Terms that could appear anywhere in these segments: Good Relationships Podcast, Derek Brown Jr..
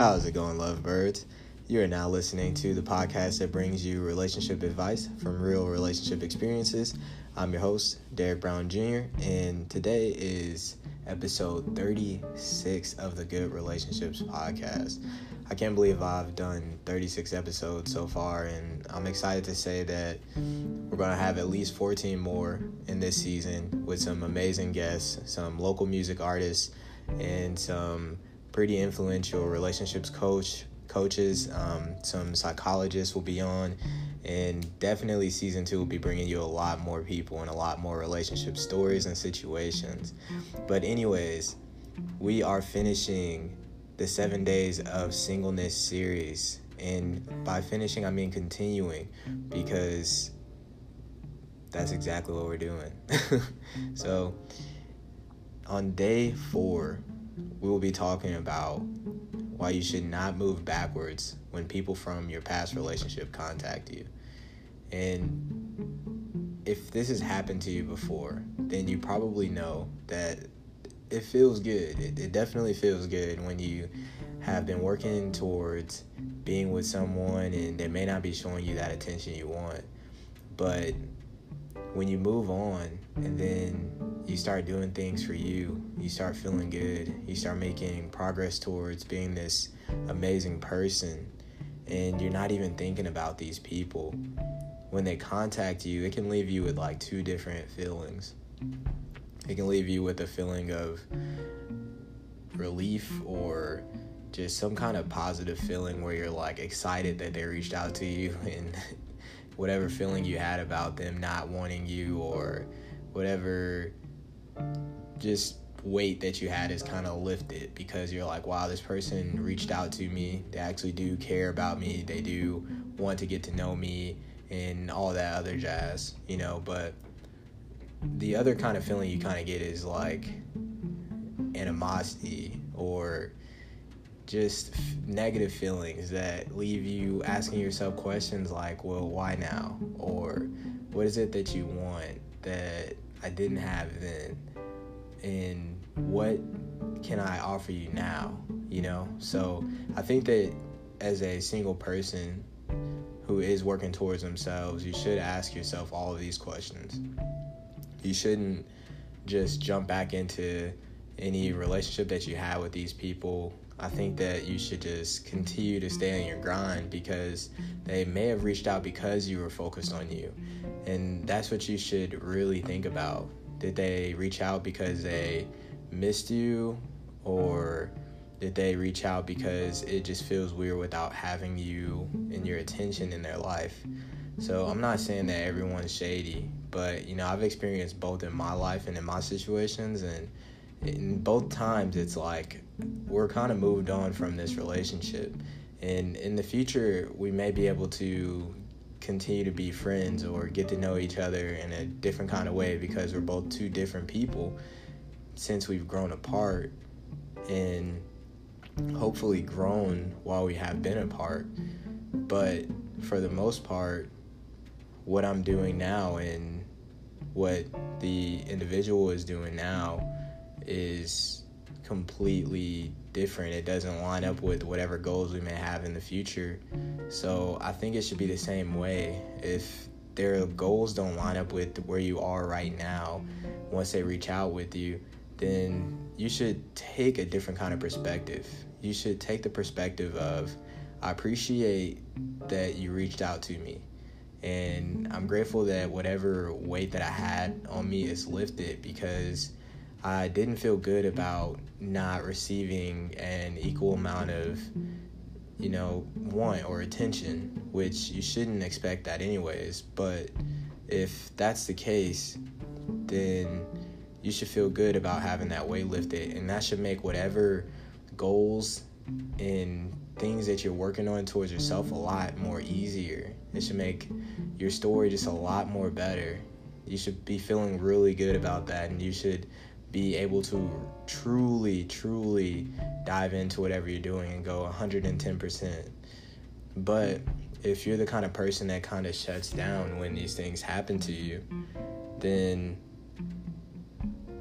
How's it going, lovebirds? You are now listening to the podcast that brings you relationship advice from real relationship experiences. I'm your host, Derek Brown Jr., and today is episode 36 of the Good Relationships Podcast. I can't believe I've done 36 episodes so far, and I'm excited to say that we're going to have at least 14 more in this season with some amazing guests, some local music artists, and some pretty influential relationships coaches, some psychologists will be on, and definitely season 2 will be bringing you a lot more people and a lot more relationship stories and situations. But anyways, we are finishing the 7 Days of Singleness series, and by finishing I mean continuing, because that's exactly what we're doing. So on day 4, we will be talking about why you should not move backwards when people from your past relationship contact you. And if this has happened to you before, then you probably know that it feels good. It definitely feels good when you have been working towards being with someone and they may not be showing you that attention you want. But when you move on and then you start doing things for you, you start feeling good, you start making progress towards being this amazing person, and you're not even thinking about these people. When they contact you, it can leave you with like 2 different feelings. It can leave you with a feeling of relief or just some kind of positive feeling where you're like excited that they reached out to you, and whatever feeling you had about them not wanting you or whatever just weight that you had is kind of lifted, because you're like, wow, this person reached out to me, they actually do care about me, they do want to get to know me, and all that other jazz, you know. But the other kind of feeling you kind of get is like animosity or just negative feelings that leave you asking yourself questions like, well, why now, or what is it that you want that I didn't have then, and what can I offer you now, you know? So I think that as a single person who is working towards themselves, you should ask yourself all of these questions. You shouldn't just jump back into any relationship that you had with these people. I think that you should just continue to stay on your grind, because they may have reached out because you were focused on you. And that's what you should really think about. Did they reach out because they missed you, or did they reach out because it just feels weird without having you and your attention in their life? So I'm not saying that everyone's shady, but, you know, I've experienced both in my life and in my situations, and in both times it's like we're kind of moved on from this relationship, and in the future we may be able to continue to be friends or get to know each other in a different kind of way, because we're both 2 different people since we've grown apart, and hopefully grown while we have been apart. But for the most part, what I'm doing now and what the individual is doing now is completely different. It doesn't line up with whatever goals we may have in the future. So I think it should be the same way. If their goals don't line up with where you are right now, once they reach out with you, then you should take a different kind of perspective. You should take the perspective of, I appreciate that you reached out to me, and I'm grateful that whatever weight that I had on me is lifted, because I didn't feel good about not receiving an equal amount of, you know, want or attention, which you shouldn't expect that anyways. But if that's the case, then you should feel good about having that weight lifted, and that should make whatever goals and things that you're working on towards yourself a lot more easier. It should make your story just a lot more better. You should be feeling really good about that, and you should be able to truly dive into whatever you're doing and go 110%. But if you're the kind of person that kind of shuts down when these things happen to you, then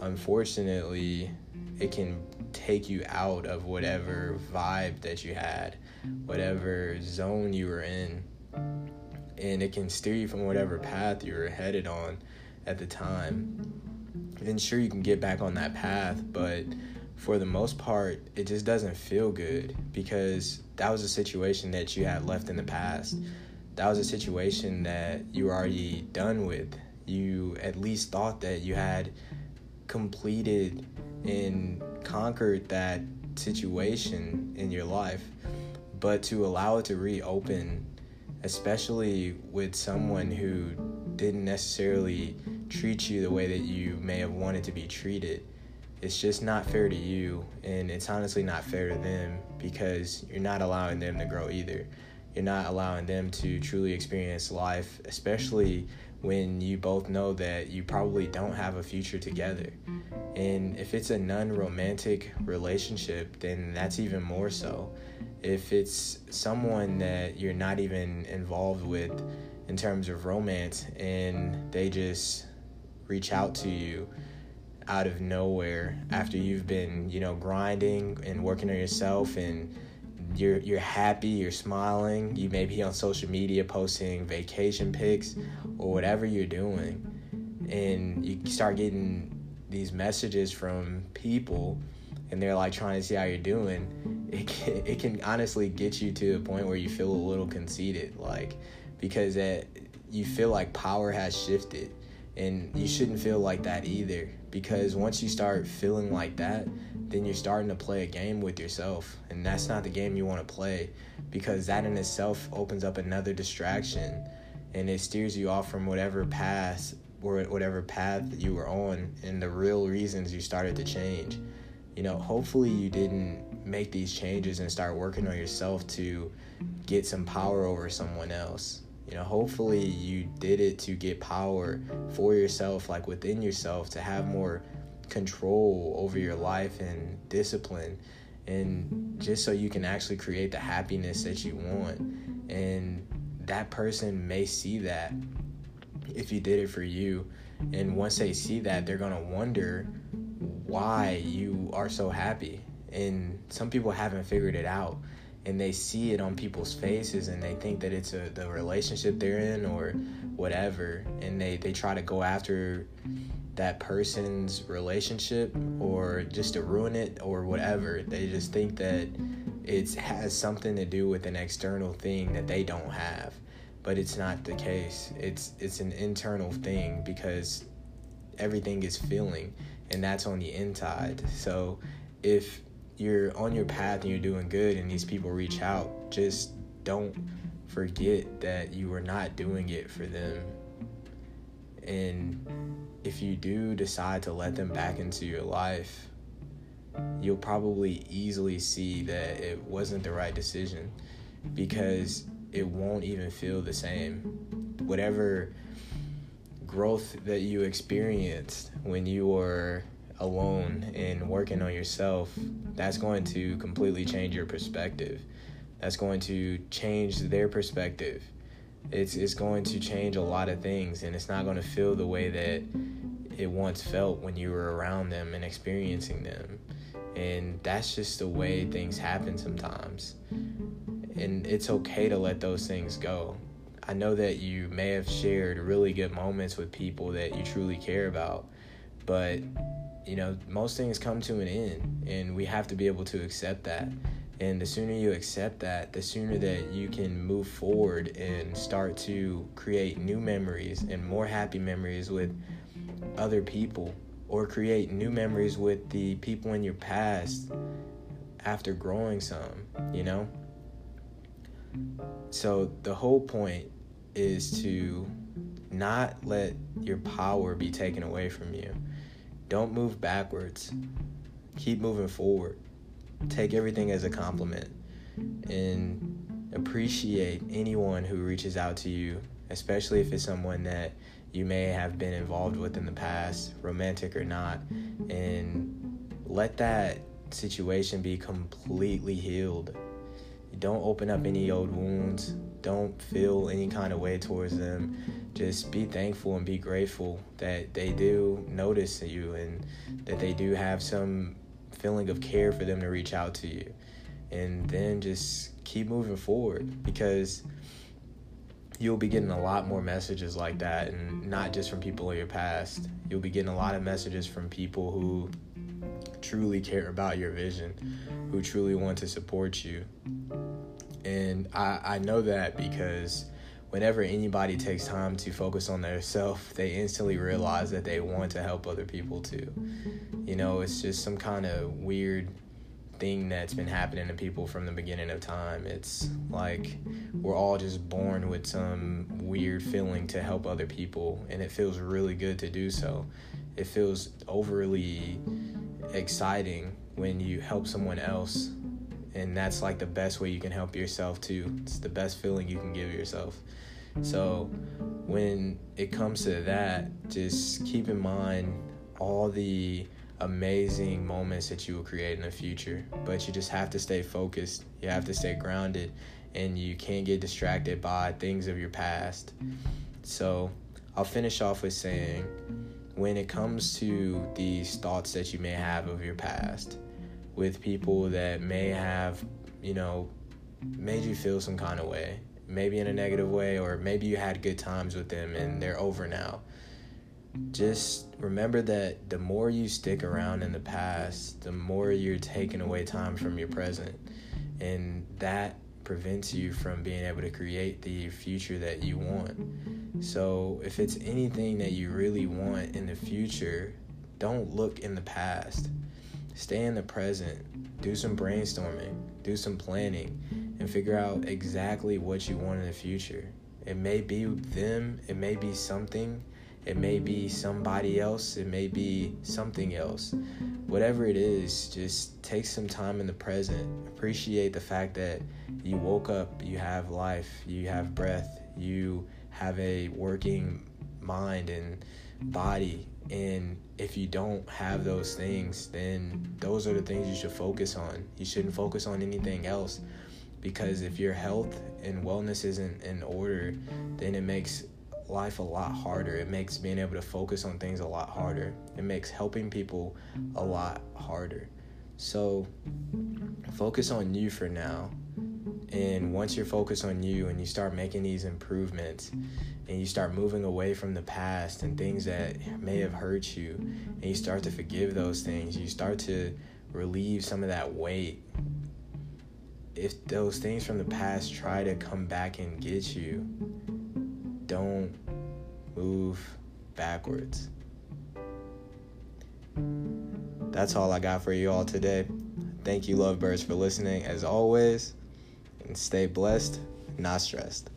unfortunately it can take you out of whatever vibe that you had, whatever zone you were in, and it can steer you from whatever path you were headed on at the time. And sure, you can get back on that path, but for the most part, it just doesn't feel good, because that was a situation that you had left in the past. That was a situation that you were already done with. You at least thought that you had completed and conquered that situation in your life, but to allow it to reopen, especially with someone who didn't necessarily treat you the way that you may have wanted to be treated, it's just not fair to you, and it's honestly not fair to them, because you're not allowing them to grow either. You're not allowing them to truly experience life, especially when you both know that you probably don't have a future together. And if it's a non-romantic relationship, then that's even more so. If it's someone that you're not even involved with in terms of romance, and they just reach out to you out of nowhere after you've been, grinding and working on yourself, and you're happy, you're smiling, you may be on social media posting vacation pics or whatever you're doing, and you start getting these messages from people, and they're like trying to see how you're doing. It can honestly get you to a point where you feel a little conceited, because you feel like power has shifted, and you shouldn't feel like that either, because once you start feeling like that, then you're starting to play a game with yourself, and that's not the game you want to play, because that in itself opens up another distraction, and it steers you off from whatever path you were on and the real reasons you started to change. Hopefully you didn't make these changes and start working on yourself to get some power over someone else. Hopefully you did it to get power for yourself, within yourself, to have more control over your life and discipline, and just so you can actually create the happiness that you want. And that person may see that if you did it for you, and once they see that, they're going to wonder why you are so happy. And some people haven't figured it out, and they see it on people's faces, and they think that it's the relationship they're in or whatever, and they try to go after that person's relationship, or just to ruin it or whatever. They just think that it has something to do with an external thing that they don't have, but it's not the case. It's an internal thing, because everything is feeling, and that's on the inside. So if you're on your path and you're doing good, and these people reach out, just don't forget that you were not doing it for them. And if you do decide to let them back into your life, you'll probably easily see that it wasn't the right decision, because it won't even feel the same. Whatever growth that you experienced when you were alone and working on yourself, that's going to completely change your perspective. That's going to change their perspective. It's going to change a lot of things, and it's not going to feel the way that it once felt when you were around them and experiencing them. And that's just the way things happen sometimes, and it's okay to let those things go. I know that you may have shared really good moments with people that you truly care about, but most things come to an end, and we have to be able to accept that. And the sooner you accept that, the sooner that you can move forward and start to create new memories and more happy memories with other people, or create new memories with the people in your past after growing some, So the whole point is to not let your power be taken away from you. Don't move backwards. Keep moving forward. Take everything as a compliment, and appreciate anyone who reaches out to you, especially if it's someone that you may have been involved with in the past, romantic or not, and let that situation be completely healed. Don't open up any old wounds. Don't feel any kind of way towards them. Just be thankful and be grateful that they do notice you, and that they do have some feeling of care for them to reach out to you. And then just keep moving forward, because you'll be getting a lot more messages like that, and not just from people in your past. You'll be getting a lot of messages from people who truly care about your vision, who truly want to support you. And I know that because whenever anybody takes time to focus on their self, they instantly realize that they want to help other people too. You know, it's just some kind of weird thing that's been happening to people from the beginning of time. It's like we're all just born with some weird feeling to help other people, and it feels really good to do so. It feels overly exciting when you help someone else, and that's like the best way you can help yourself too. It's the best feeling you can give yourself. So when it comes to that, just keep in mind all the amazing moments that you will create in the future, but you just have to stay focused. You have to stay grounded, and you can't get distracted by things of your past. So I'll finish off with saying, when it comes to these thoughts that you may have of your past with people that may have, you know, made you feel some kind of way, maybe in a negative way, or maybe you had good times with them and they're over now, just remember that the more you stick around in the past, the more you're taking away time from your present. And that prevents you from being able to create the future that you want. So if it's anything that you really want in the future, don't look in the past. Stay in the present. Do some brainstorming. Do some planning. And figure out exactly what you want in the future. It may be them. It may be something. It may be somebody else. It may be something else. Whatever it is, just take some time in the present. Appreciate the fact that you woke up, you have life, you have breath, you have a working mind and body. And if you don't have those things, then those are the things you should focus on. You shouldn't focus on anything else, because if your health and wellness isn't in order, then it makes life a lot harder. It makes being able to focus on things a lot harder. It makes helping people a lot harder. So focus on you for now, and once you're focused on you and you start making these improvements and you start moving away from the past and things that may have hurt you, and you start to forgive those things, you start to relieve some of that weight. If those things from the past try to come back and get you, don't move backwards. That's all I got for you all today. Thank you, lovebirds, for listening as always. And stay blessed, not stressed.